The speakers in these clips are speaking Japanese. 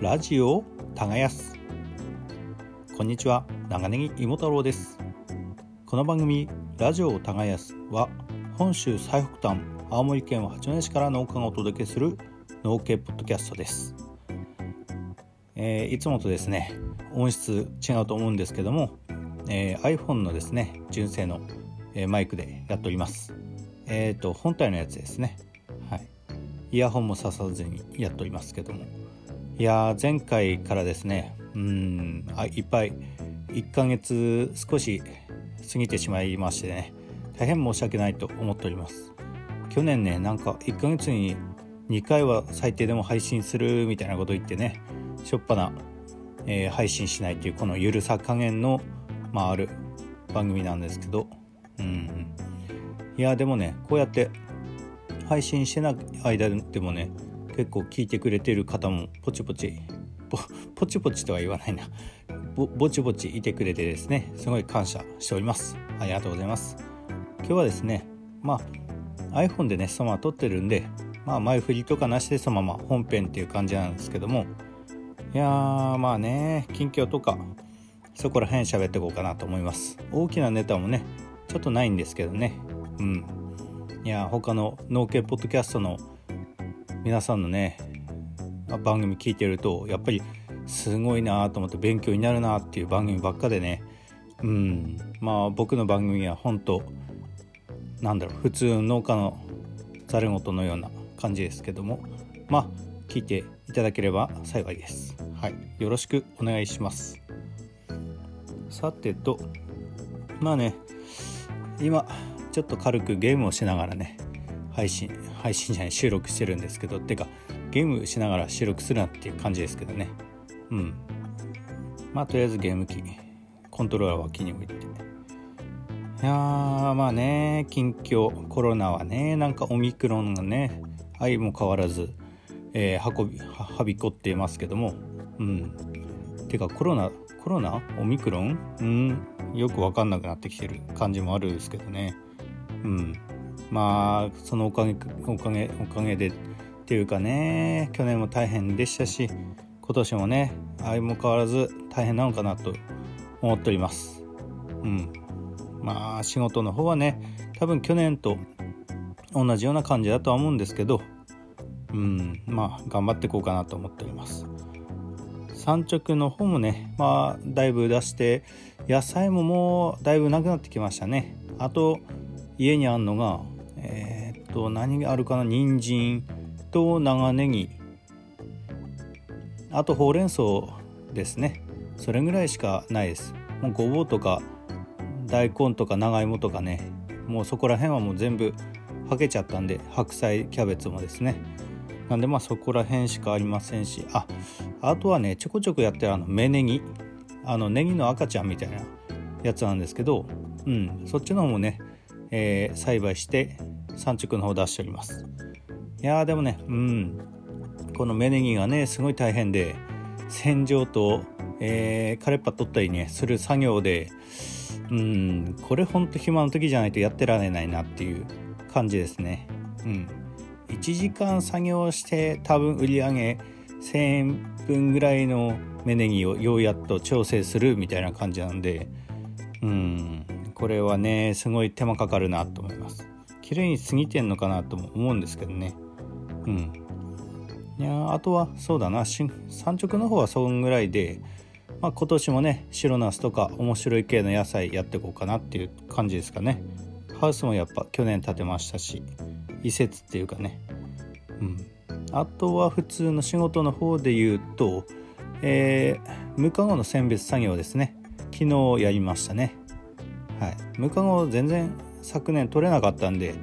ラジオを耕す。こんにちは、長ネギ芋太郎です。この番組ラジオを耕すは、本州最北端青森県八戸市から農家がお届けする農系ポッドキャストです。いつもとですね、音質違うと思うんですけども、iPhone のですね、純正のマイクでやっております。本体のやつですね、はい、イヤホンもささずにやっておりますけども、いや前回からですね、いっぱい1ヶ月少し過ぎてしまいましてね、大変申し訳ないと思っております。去年ね、なんか1ヶ月に2回は最低でも配信するみたいなこと言ってね、しょっぱな、配信しないというこのゆるさ加減の、ある番組なんですけど、いやでもね、こうやって配信してない間でもね、結構聞いてくれてる方もぼちぼちいてくれてですね、すごい感謝しております。ありがとうございます。今日はですね、iPhone でねそのまま撮ってるんで、前振りとかなしでそのまま本編っていう感じなんですけども、いやー近況とかそこら辺喋っていこうかなと思います。大きなネタもねちょっとないんですけどね、いや他の農系ポッドキャストの皆さんのね番組聞いてると、やっぱりすごいなと思って、勉強になるなっていう番組ばっかでね、僕の番組は本当普通の農家のざれ事のような感じですけども、聞いていただければ幸いです。はい、よろしくお願いします。さてと、今ちょっと軽くゲームをしながらね、収録してるんですけど、ゲームしながら収録するなっていう感じですけどね。とりあえずゲーム機、コントローラーは気に置いて、近況、コロナはね、オミクロンがね相も変わらず、はびこっていますけども、コロナオミクロン、よく分かんなくなってきてる感じもあるんですけどね。そのおかげでっていうかね、去年も大変でしたし、今年もね相も変わらず大変なのかなと思っております。仕事の方はね、多分去年と同じような感じだとは思うんですけど、頑張っていこうかなと思っております。産直の方もね、だいぶ出して、野菜ももうだいぶなくなってきましたね。あと家にあるのが、何があるかな、人参と長ネギ、あとほうれん草ですね。それぐらいしかないです。もうごぼうとか大根とか長芋とかね、もうそこら辺はもう全部はけちゃったんで、白菜、キャベツもですね。なんでそこら辺しかありませんし、あとはね、ちょこちょこやってる芽ネギ、ネギの赤ちゃんみたいなやつなんですけど、そっちの方もね、栽培して産直の方出しております。いやでもね、この芽ネギがねすごい大変で、洗浄と、枯れっぱ取ったりねする作業で、これほんと暇の時じゃないとやってられないなっていう感じですね。1時間作業して多分売り上げ1000円分ぐらいの芽ネギをようやっと調整するみたいな感じなんで、これはねすごい手間かかるなと思います。綺麗に過ぎてんのかなとも思うんですけどね。いやあとはそうだな、産直の方はそんぐらいで、今年もね白ナスとか面白い系の野菜やっていこうかなっていう感じですかね。ハウスもやっぱ去年建てましたし、移設っていうかね、あとは普通の仕事の方で言うと、ムカゴの選別作業ですね、昨日やりましたね。ムカゴ全然昨年取れなかったんで、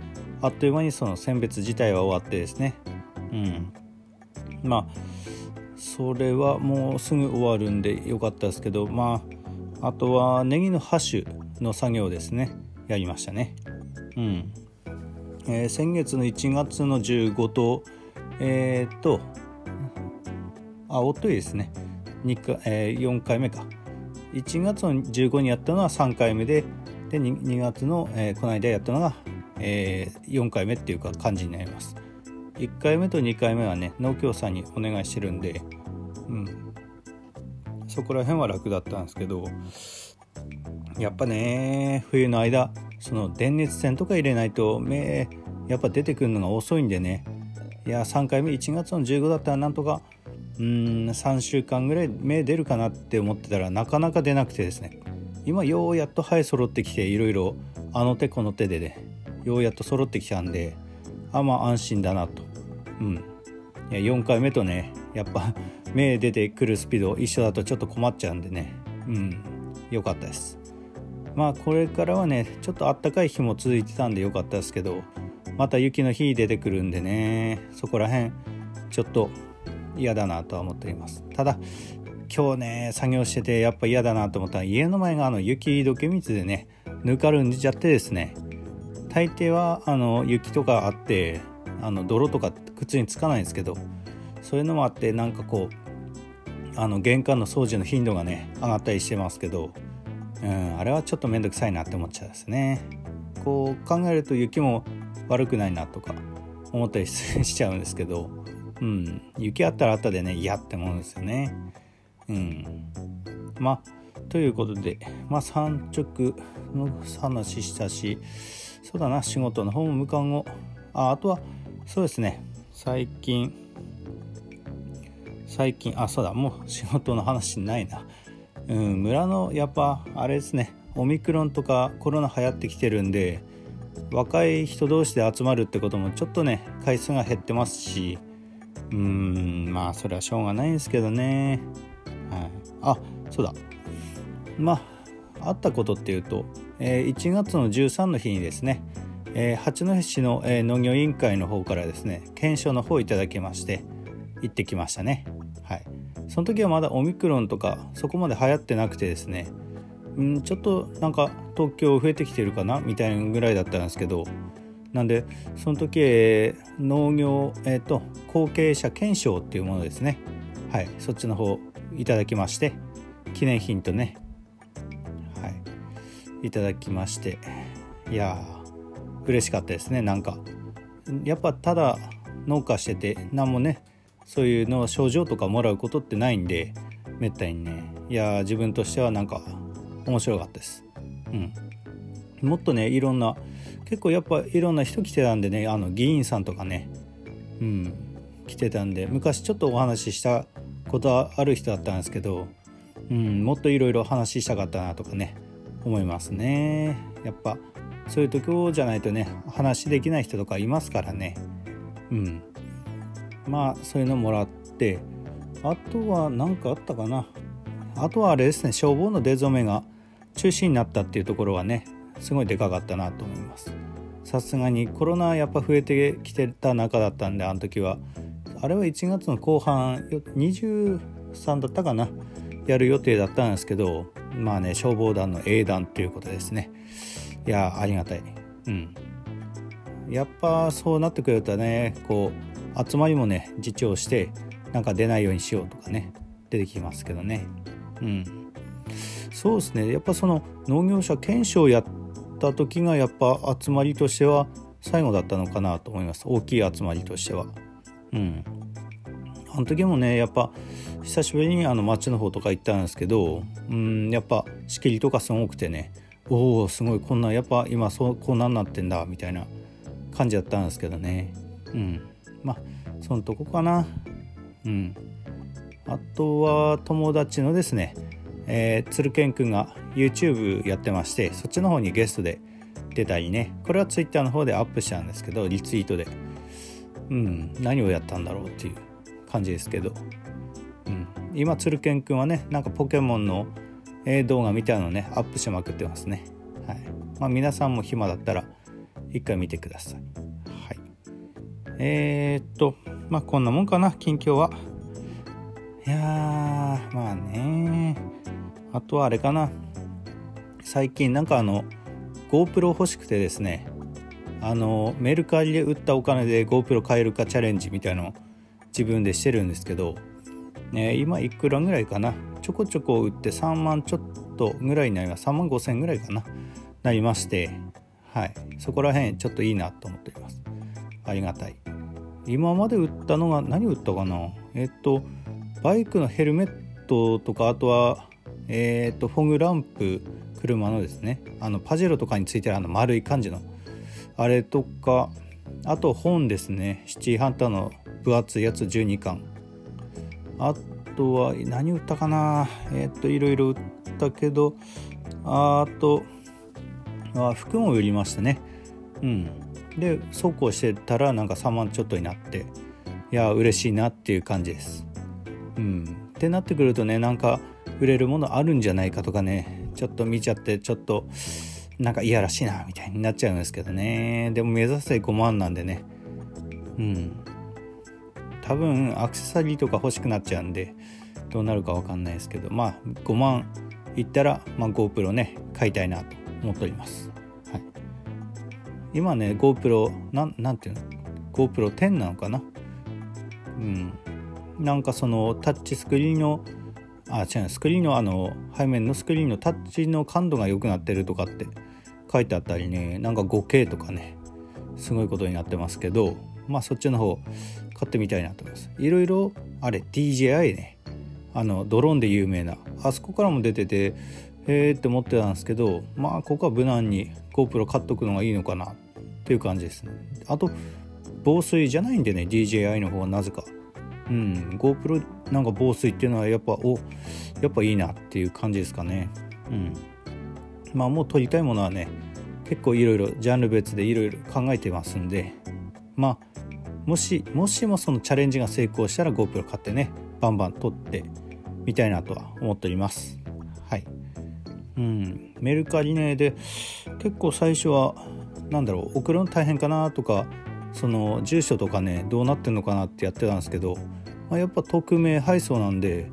あっという間にその選別自体は終わってですね、それはもうすぐ終わるんでよかったですけど、あとはネギのハッシュの作業ですね、やりましたね。先月の1月の15と、おとといですね、4回目か、1月の15にやったのは3回目で、2月の、この間やったのが、4回目っていうか感じになります。1回目と2回目はね農協さんにお願いしてるんで、うん、そこら辺は楽だったんですけど、やっぱね冬の間その電熱線とか入れないと芽やっぱ出てくるのが遅いんでね、いや3回目1月の15だったらなんとか3週間ぐらい芽出るかなって思ってたらなかなか出なくてですね、今ようやっと生え揃ってきていろいろあの手この手でねようやっと揃ってきたんで、あまあ安心だなと、うん、いや4回目とねやっぱ芽出てくるスピード一緒だとちょっと困っちゃうんでね、うん、よかったです。まあこれからはねちょっとあったかい日も続いてたんでよかったですけど、また雪の日出てくるんでねそこら辺ちょっと嫌だなとは思っています。ただ今日ね作業しててやっぱ嫌だなと思ったら、家の前があの雪解け水でねぬかるんじゃってですね、大抵はあの雪とかあってあの泥とか靴につかないんですけど、そういうのもあってなんかこうあの玄関の掃除の頻度がね上がったりしてますけど、あれはちょっとめんどくさいなって思っちゃうんですね。こう考えると雪も悪くないなとか思ったりしちゃうんですけど、うん、雪あったらあったでね嫌って思うんですよね、うん、まあということで、まあ産直の話したし、そうだな仕事の方も無関を あとはそうですね最近あそうだもう仕事の話ないな、うん、村のやっぱあれですねオミクロンとかコロナ流行ってきてるんで、若い人同士で集まるってこともちょっとね回数が減ってますし、まあそれはしょうがないんですけどね、はい、あそうだまああったことっていうと、1月の13の日にですね、八戸市の、農業委員会の方からですね検証の方をいただきまして行ってきましたね、はい、その時はまだオミクロンとかそこまで流行ってなくてですね、ちょっとなんか東京増えてきてるかなみたいなぐらいだったんですけど、なんでその時、農業、後継者検証っていうものですね、はい、そっちの方いただきまして記念品とね、はい、いただきまして、いや嬉しかったですね。なんかやっぱただ農家してて何もねそういうの賞状とかもらうことってないんでめったにね、いや自分としてはなんか面白かったです、うん、もっとねいろんな結構やっぱいろんな人来てたんでね、あの議員さんとかね、うん、来てたんで昔ちょっとお話ししたことはある人だったんですけど、もっといろいろ話したかったなとかね思いますね。やっぱそういうとこじゃないとね話できない人とかいますからね、うん、まあそういうのもらって、あとは何かあったかな、あとはあれですね消防の出初めが中止になったっていうところはねすごいでかかったなと思います。さすがにコロナやっぱ増えてきてた中だったんで、あの時はあれは1月の後半23だったかなやる予定だったんですけど、まあね消防団の英断ということですね。いやありがたい、うん、やっぱそうなってくれたらねこう集まりもね自重してなんか出ないようにしようとかね出てきますけどね、うん、そうですねやっぱその農業者研修やった時がやっぱ集まりとしては最後だったのかなと思います。大きい集まりとしては、うん、あの時もねやっぱ久しぶりにあの町の方とか行ったんですけど、やっぱ仕切りとかすごくてね、おおすごいこんなやっぱ今こんなんなってんだみたいな感じだったんですけどね、うん、まあそのとこかな、うん、あとは友達のですね、鶴健くんが YouTube やってまして、そっちの方にゲストで出たりね、これは Twitter の方でアップしたんですけどリツイートで、何をやったんだろうっていう感じですけど、今鶴健くんはねなんかポケモンの動画みたいなのをねアップしまくってますね、はい、まあ、皆さんも暇だったら一回見てください、はい、まあこんなもんかな近況は。いやまあねあとはあれかな、最近なんかあの GoPro 欲しくてですね、あのメルカリで売ったお金で GoPro 買えるかチャレンジみたいなのを自分でしてるんですけど、今いくらぐらいかな、ちょこちょこ売って3万ちょっとぐらいになります、3万5千ぐらいかななりまして、はい、そこら辺ちょっといいなと思っています。ありがたい。今まで売ったのが何売ったかな、バイクのヘルメットとか、あとは、フォグランプ、車のですね、パジェロとかについてる丸い感じのあれとか、あと本ですね、シティハンターの分厚いやつ12巻、あとは何売ったかな、いろいろ売ったけど、あと服も売りましたね。でそうこうしてたらなんか3万ちょっとになって、いや嬉しいなっていう感じです。ってなってくるとね、なんか売れるものあるんじゃないかとかね、ちょっと見ちゃってちょっとなんかいやらしいなみたいになっちゃうんですけどね。でも目指せ5万なんでね、多分アクセサリーとか欲しくなっちゃうんでどうなるか分かんないですけど、まあ5万いったら、GoPro ね買いたいなと思っております。今ね GoPro なんていうの GoPro 10なのかな、なんかそのタッチスクリーンのスクリーンの背面のスクリーンのタッチの感度が良くなってるとかって書いてあったりね、なんか 5K とかねすごいことになってますけど、そっちの方買ってみたいなと思います。いろいろあれ DJI ね、ドローンで有名なあそこからも出てて、へーって思ってたんですけど、ここは無難に GoPro 買っとくのがいいのかなっていう感じですね。あと防水じゃないんでね DJI の方はなぜか、GoPro なんか防水っていうのはやっぱいいなっていう感じですかね。もう撮りたいものはね結構いろいろジャンル別でいろいろ考えてますんで、もしもそのチャレンジが成功したら GoPro 買ってねバンバン撮ってみたいなとは思っております。メルカリねで結構最初は送るの大変かなとか、その住所とかねどうなってんのかなってやってたんですけど、やっぱ匿名配送なんで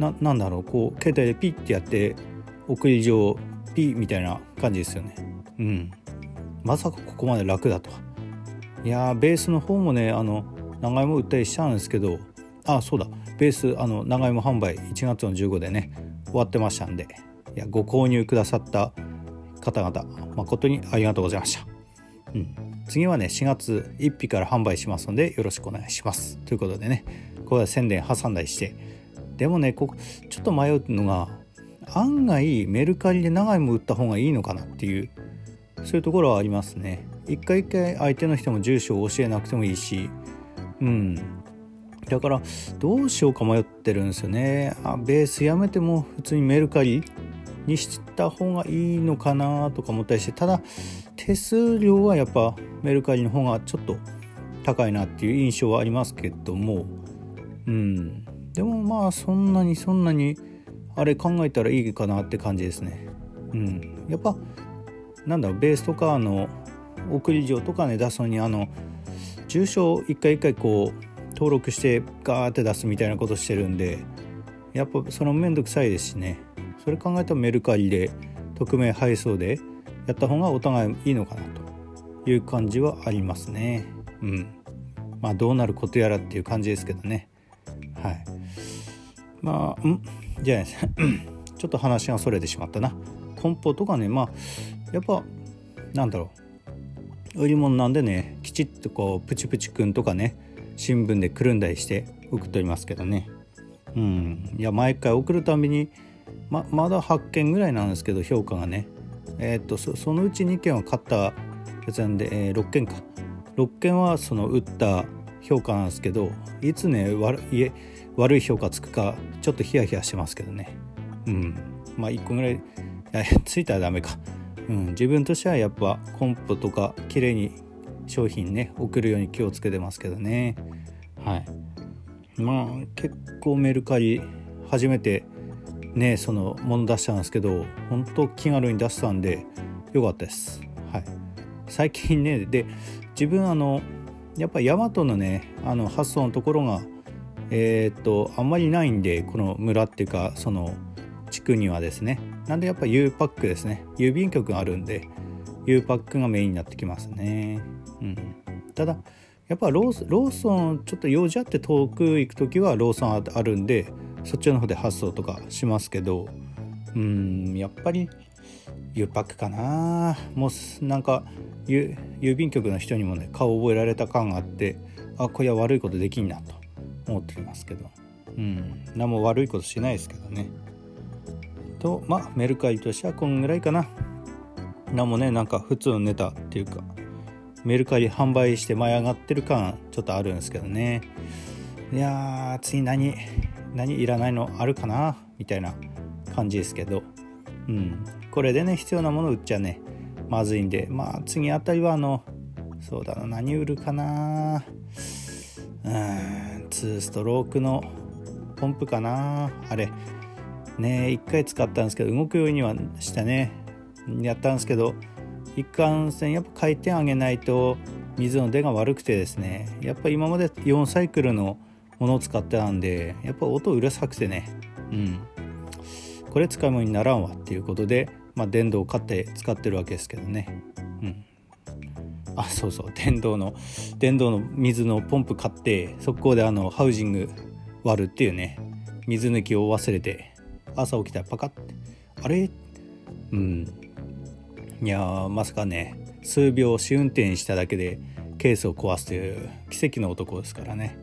こう携帯でピッてやって送り状ピッみたいな感じですよね。まさかここまで楽だとは。いやベースの方もね長芋売ったりしたんですけど、そうだベース長芋販売1月の15でね終わってましたんで、いやご購入くださった方々誠にありがとうございました。次はね4月1日から販売しますのでよろしくお願いしますということでね、ここで宣伝挟んだりして、でもねここちょっと迷うのが、案外メルカリで長いも売った方がいいのかなっていう、そういうところはありますね。一回一回相手の人も住所を教えなくてもいいし、だからどうしようか迷ってるんですよね。ベースやめても普通にメルカリにした方がいいのかなとか思ったりして、ただ手数料はやっぱメルカリの方がちょっと高いなっていう印象はありますけども、でもそんなにあれ考えたらいいかなって感じですね。やっぱベースとか送り状とかね出すのに住所を一回一回こう登録してガーって出すみたいなことしてるんで、やっぱそれもめんどくさいですしね、それ考えたらメルカリで匿名配送でやった方がお互いいいのかなという感じはありますね。どうなることやらっていう感じですけどね。じゃあちょっと話がそれてしまったな。梱包とかねやっぱ売り物なんでねきちっとこうプチプチくんとかね新聞でくるんだりして送っておりますけどね。いや毎回送るたびに まだ8件ぐらいなんですけど評価がね、そのうち2件は買ったやつなんで、6件はその打った評価なんですけど、いつね悪い評価つくかちょっとヒヤヒヤしてますけどね。1個ぐらいついたらダメか、自分としてはやっぱコンポとか綺麗に商品ね送るように気をつけてますけどね。結構メルカリ初めてねそのもの出したんですけど、本当気軽に出したんで良かったです。最近ねで自分やっぱヤマトのね発送のところがあんまりないんで、この村っていうかその地区にはですね、なんでやっぱ U パックですね、郵便局があるんで U パックがメインになってきますね。ただやっぱローソンちょっと用事あって遠く行くときはローソンあるんでそっちの方で発送とかしますけど、やっぱり U パックかな。もうなんか郵便局の人にもね顔覚えられた感があって、これは悪いことできんなと思ってますけど、何も悪いことしないですけどね。とまあメルカリとしてはこんぐらいかな。何もね、なんか普通のネタっていうかメルカリ販売して舞い上がってる感ちょっとあるんですけどね。いやー、次何いらないのあるかなみたいな感じですけど、これでね必要なもの売っちゃねまずいんで、まあ次あたりはそうだな、何売るかな、2ストロークのポンプかな。あれね、1回使ったんですけど動くようにはしたね、やったんですけど、一貫線やっぱ回転上げないと水の出が悪くてですね、やっぱ今まで4サイクルのものを使ってたんでやっぱ音うるさくてね、これ使い物にならんわっていうことで、まあ、電動を買って使ってるわけですけどね、あ、そうそう、電動の水のポンプ買って速攻でハウジング割るっていうね、水抜きを忘れて朝起きたらパカッて、あれ、いやー、まさかね数秒試運転しただけでケースを壊すという奇跡の男ですからね、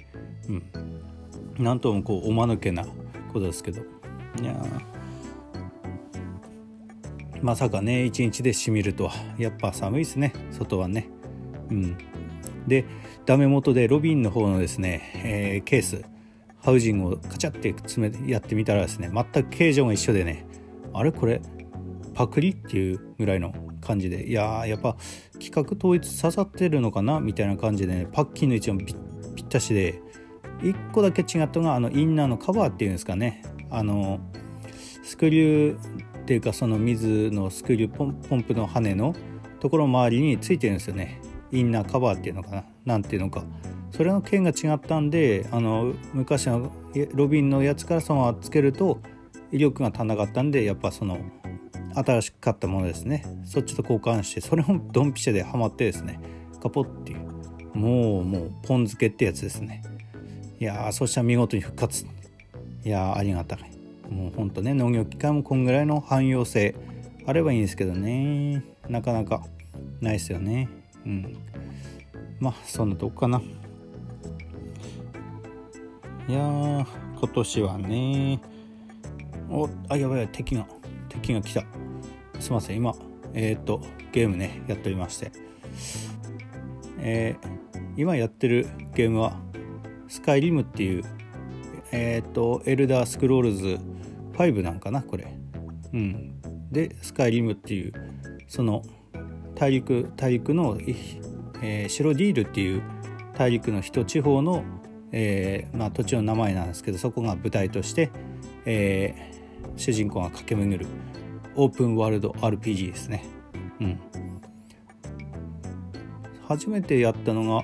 なんともこうおまぬけなことですけど、いやまさかね一日でしみるとは。やっぱ寒いですね、外はね。でダメ元でロビンの方のですね、ケースハウジングをカチャって詰めてやってみたらですね、全く形状が一緒でね、あれこれパクリっていうぐらいの感じで、いやーやっぱ規格統一刺さってるのかなみたいな感じでね、パッキンの位置もぴったしで、1個だけ違ったのがインナーのカバーっていうんですかね、スクリューっていうかその水のスクリューポンプの羽根のところ周りについてるんですよね、インナーカバーっていうのかな、なんていうのか、それの件が違ったんで、昔のロビンのやつからそのままつけると威力が足んなかったんで、やっぱその新しく買ったものですね、そっちと交換して、それもドンピシャでハマってですね、カポっていう、もうポン付けってやつですね。いやー、そうしたら見事に復活。いやー、ありがたい。もうほんとね、農業機械もこんぐらいの汎用性あればいいんですけどね、なかなかないですよね。まあそんなとこかな。いやー、今年はね、やばい、敵が来た。すいません、今ゲームねやっておりまして、今やってるゲームはスカイリムっていう、エルダースクロールズ5なんかなこれ、でスカイリムっていうその大陸の、白ディールっていう大陸の一地方の、土地の名前なんですけど、そこが舞台として、主人公が駆け巡るオープンワールド RPG ですね。初めてやったのが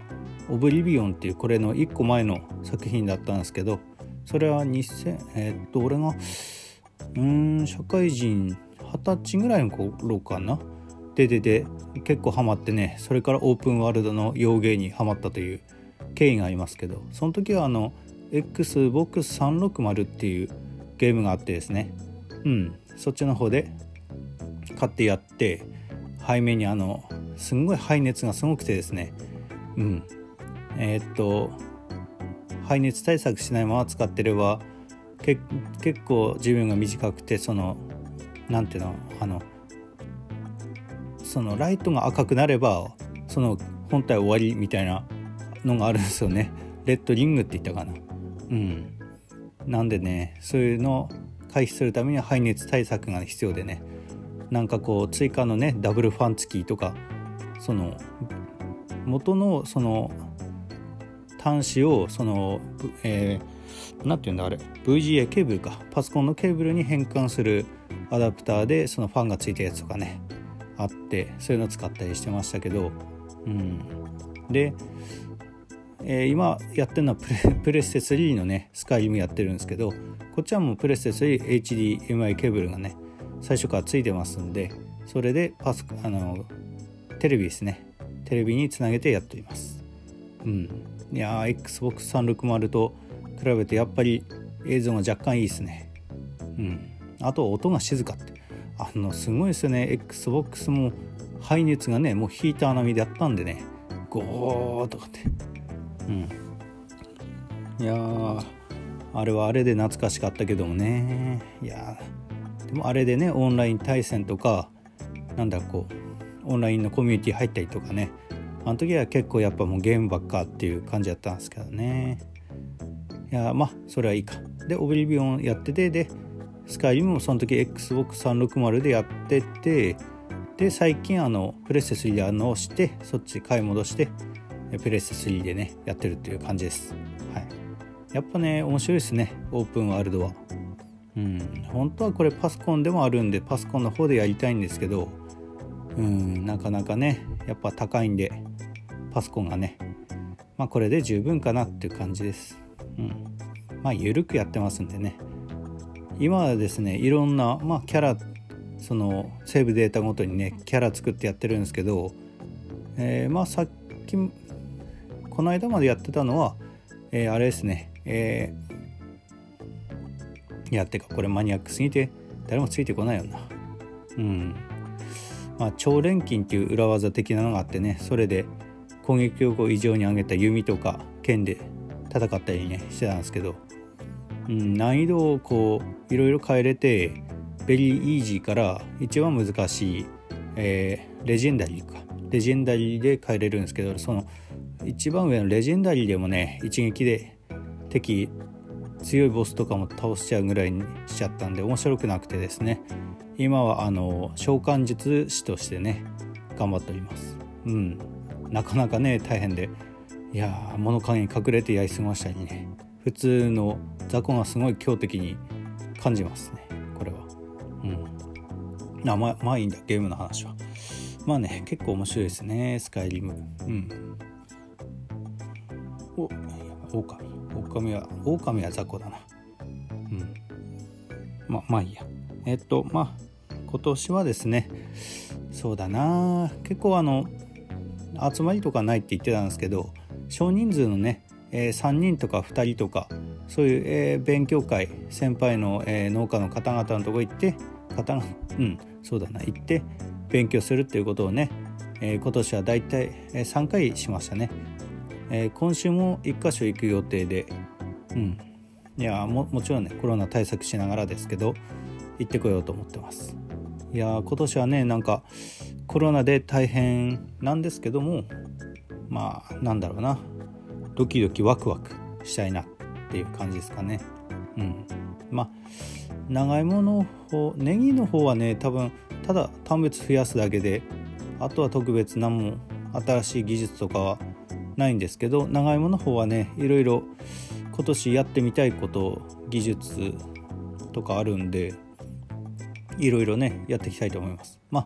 オブリビオンっていうこれの1個前の作品だったんですけど、それは俺が社会人20歳ぐらいの頃かなで結構ハマってね、それからオープンワールドの洋芸にハマったという経緯がありますけど、その時はXbox 360っていうゲームがあってですね、そっちの方で買ってやって、背面にすんごい排熱がすごくてですね、排熱対策しないまま使ってれば結構寿命が短くて、そのライトが赤くなればその本体終わりみたいなのがあるんですよね、レッドリングって言ったかな。なんでね、そういうのを回避するためには排熱対策が必要でね、なんかこう追加のねダブルファン付きとか、その元のその端子をその、なんていうんだあれ VGA ケーブルか、パソコンのケーブルに変換するアダプターでそのファンがついたやつとかねあって、そういうの使ったりしてましたけど、で、今やってるのはプレステ3のねスカイリムやってるんですけど、こっちはもうプレステ3 HDMI ケーブルがね最初からついてますんで、それでテレビですね、テレビにつなげてやっています。いやー、Xbox 360と比べてやっぱり映像が若干いいですね。あと音が静かって。すごいですよね。Xbox も排熱がね、もうヒーター並みだったんでね、ゴーとかって。いやー、あれはあれで懐かしかったけどもね。いやでもあれでね、オンライン対戦とかなんだこうオンラインのコミュニティ入ったりとかね、あの時は結構やっぱもうゲームばっかっていう感じだったんですけどね。いやまあそれはいいか。でオブリビオンやってて、でスカイリムもその時 Xbox360 でやってて、で最近プレステ3で直して、そっち買い戻してプレステ3でねやってるっていう感じです。はい、やっぱね面白いですね、オープンワールドは。本当はこれパソコンでもあるんでパソコンの方でやりたいんですけど、なかなかねやっぱ高いんでパソコンがね、まあこれで十分かなっていう感じです。まあ緩くやってますんでね。今はですねいろんな、まあ、キャラ、そのセーブデータごとにねキャラ作ってやってるんですけど、まあさっきこの間までやってたのは、あれですね、いやてかこれマニアックすぎて誰もついてこないよな。まあ超錬金っていう裏技的なのがあってね、それで攻撃力を異常に上げた弓とか剣で戦ったりねしてたんですけど、難易度をこういろいろ変えれて、ベリーイージーから一番難しい、レジェンダリーで変えれるんですけど、その一番上のレジェンダリーでもね一撃で敵強いボスとかも倒しちゃうぐらいにしちゃったんで面白くなくてですね、今は召喚術師としてね頑張っております。なかなかね大変で、いや物陰に隠れてやり過ごしたりね、普通の雑魚がすごい強敵に感じますねこれは。まあいいんだ、ゲームの話は。まあね結構面白いですねスカイリム。狼は雑魚だな。まあいいや。まあ今年はですね、そうだな、結構集まりとかないって言ってたんですけど、少人数のね、3人とか2人とかそういう、勉強会、先輩の、農家の方々のとこ行って行って勉強するっていうことをね、今年はだいたい3回しましたね。今週も1箇所行く予定で、いや もちろんねコロナ対策しながらですけど行ってこようと思ってます。いや今年はねなんかコロナで大変なんですけども、まあなんだろうな、ドキドキワクワクしたいなっていう感じですかね。まあ長芋の方、ネギの方はね多分ただ単別増やすだけで、あとは特別何も新しい技術とかはないんですけど、長芋の方はねいろいろ今年やってみたいこと、技術とかあるんでいろいろねやっていきたいと思います。ま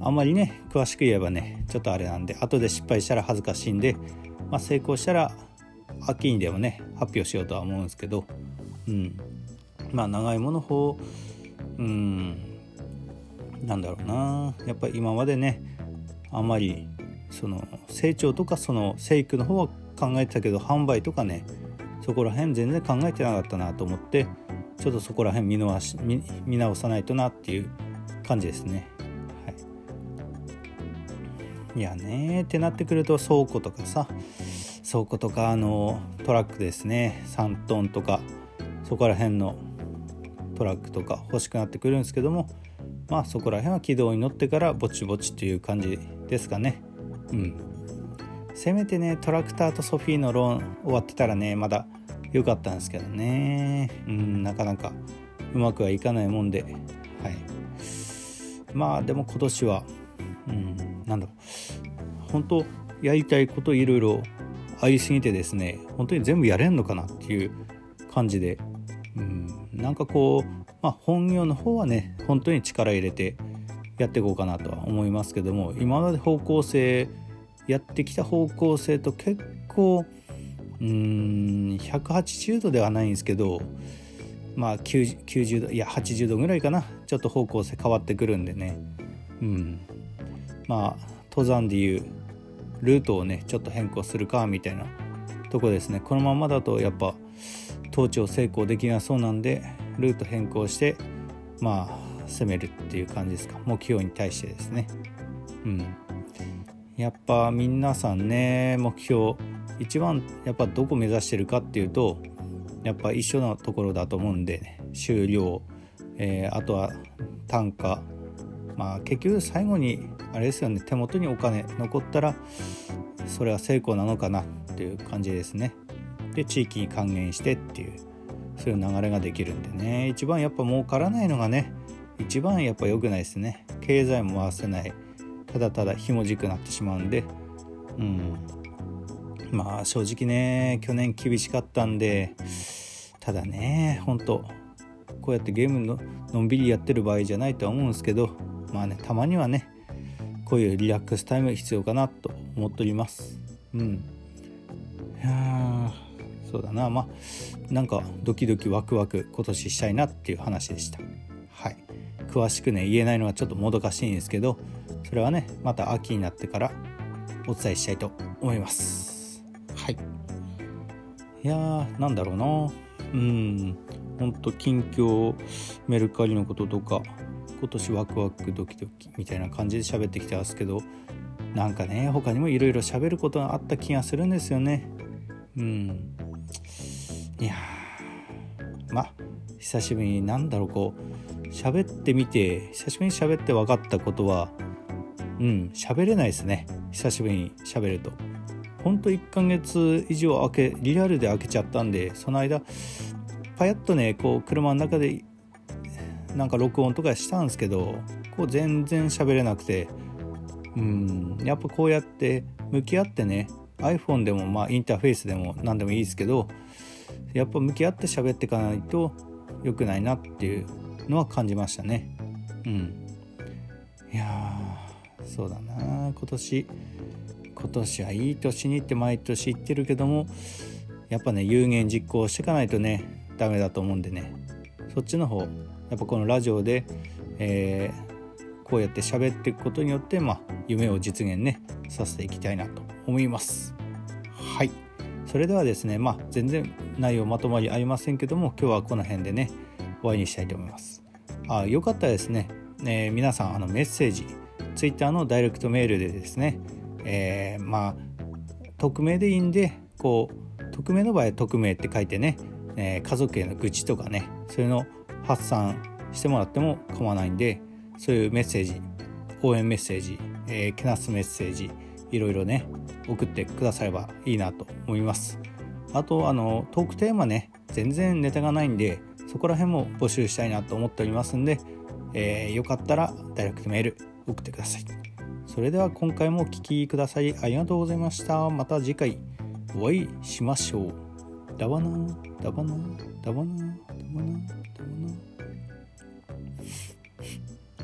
ああんまりね詳しく言えばねちょっとあれなんで、後で失敗したら恥ずかしいんで、まあ、成功したら秋にでもね発表しようとは思うんですけど、まあ長芋の方、なんだろうな、やっぱり今までねあまりその成長とかその生育の方は考えてたけど、販売とかねそこら辺全然考えてなかったなと思って、ちょっとそこら辺見直さないとなっていう感じですね。いやねってなってくると、倉庫とかトラックですね、3トンとかそこら辺のトラックとか欲しくなってくるんですけども、まあそこら辺は軌道に乗ってからぼちぼちっていう感じですかね。せめてねトラクターとソフィーのローン終わってたらねまだ良かったんですけどね、なかなかうまくはいかないもんで、まあでも今年はなんだろう、本当やりたいこといろいろありすぎてですね、本当に全部やれんのかなっていう感じで、なんかこう、まあ、本業の方はね本当に力入れてやっていこうかなとは思いますけども、今まで方向性やってきた方向性と結構180度ではないんですけど、まあ 90度いや80度ぐらいかな、ちょっと方向性変わってくるんでね、まあ登山でいうルートをねちょっと変更するかみたいなとこですね。このままだとやっぱ登頂成功できなそうなんで、ルート変更してまあ攻めるっていう感じですか、目標に対してですね。やっぱ皆さんね目標一番やっぱどこ目指してるかっていうと、やっぱ一緒なところだと思うんで、ね、終了、あとは単価、まあ結局最後にあれですよね、手元にお金残ったらそれは成功なのかなっていう感じですね。で地域に還元してっていうそういう流れができるんでね、一番やっぱ儲からないのがね、一番やっぱ良くないですね。経済も回せない、ただただひもじくなってしまうんで、まあ正直ね去年厳しかったんで、ただねほんとこうやってゲームののんびりやってる場合じゃないとは思うんですけど、まあねたまにはねこういうリラックスタイム必要かなと思っております。いやそうだな、まあなんかドキドキワクワク今年したいなっていう話でした。はい、詳しくね言えないのはちょっともどかしいんですけど、それはねまた秋になってからお伝えしたいと思います。はい、いやーなんだろうな、ほんと近況メルカリのこととか今年ワクワクドキドキみたいな感じで喋ってきてますけど、なんかね他にもいろいろ喋ることがあった気がするんですよね。いやまあ久しぶりになんだろうこう喋ってみて、久しぶりに喋って分かったことは喋れないですね。久しぶりに喋るとほんと1ヶ月以上リアルで開けちゃったんで、その間パヤッとねこう車の中でなんか録音とかしたんですけど、こう全然喋れなくて、やっぱこうやって向き合ってね、 iPhone でもまあインターフェースでも何でもいいですけど、やっぱ向き合って喋っていかないと良くないなっていうのは感じましたね。いやそうだな、今年はいい年にって毎年言ってるけども、やっぱね有言実行していかないとねダメだと思うんでね、そっちの方やっぱこのラジオで、こうやって喋っていくことによって、まあ、夢を実現ねさせていきたいなと思います。はい、それではですね、まあ全然内容まとまりありませんけども、今日はこの辺でね終わりにしたいと思います。よかったらですね、皆さんメッセージ、ツイッターのダイレクトメールでですね、まあ匿名でいいんで、こう匿名の場合は匿名って書いてね、家族への愚痴とかねそういうのを発散してもらっても構わないんで、そういうメッセージ、応援メッセージ、けなすメッセージ、いろいろね送ってくださればいいなと思います。あとトークテーマね全然ネタがないんで、そこら辺も募集したいなと思っておりますんで、よかったらダイレクトメール送ってください。それでは今回もお聞きくださりありがとうございました。また次回お会いしましょう。ダバナダバナダバナダバナダバ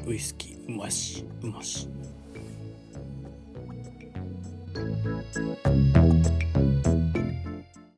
ナ、ウイスキーうましうまし。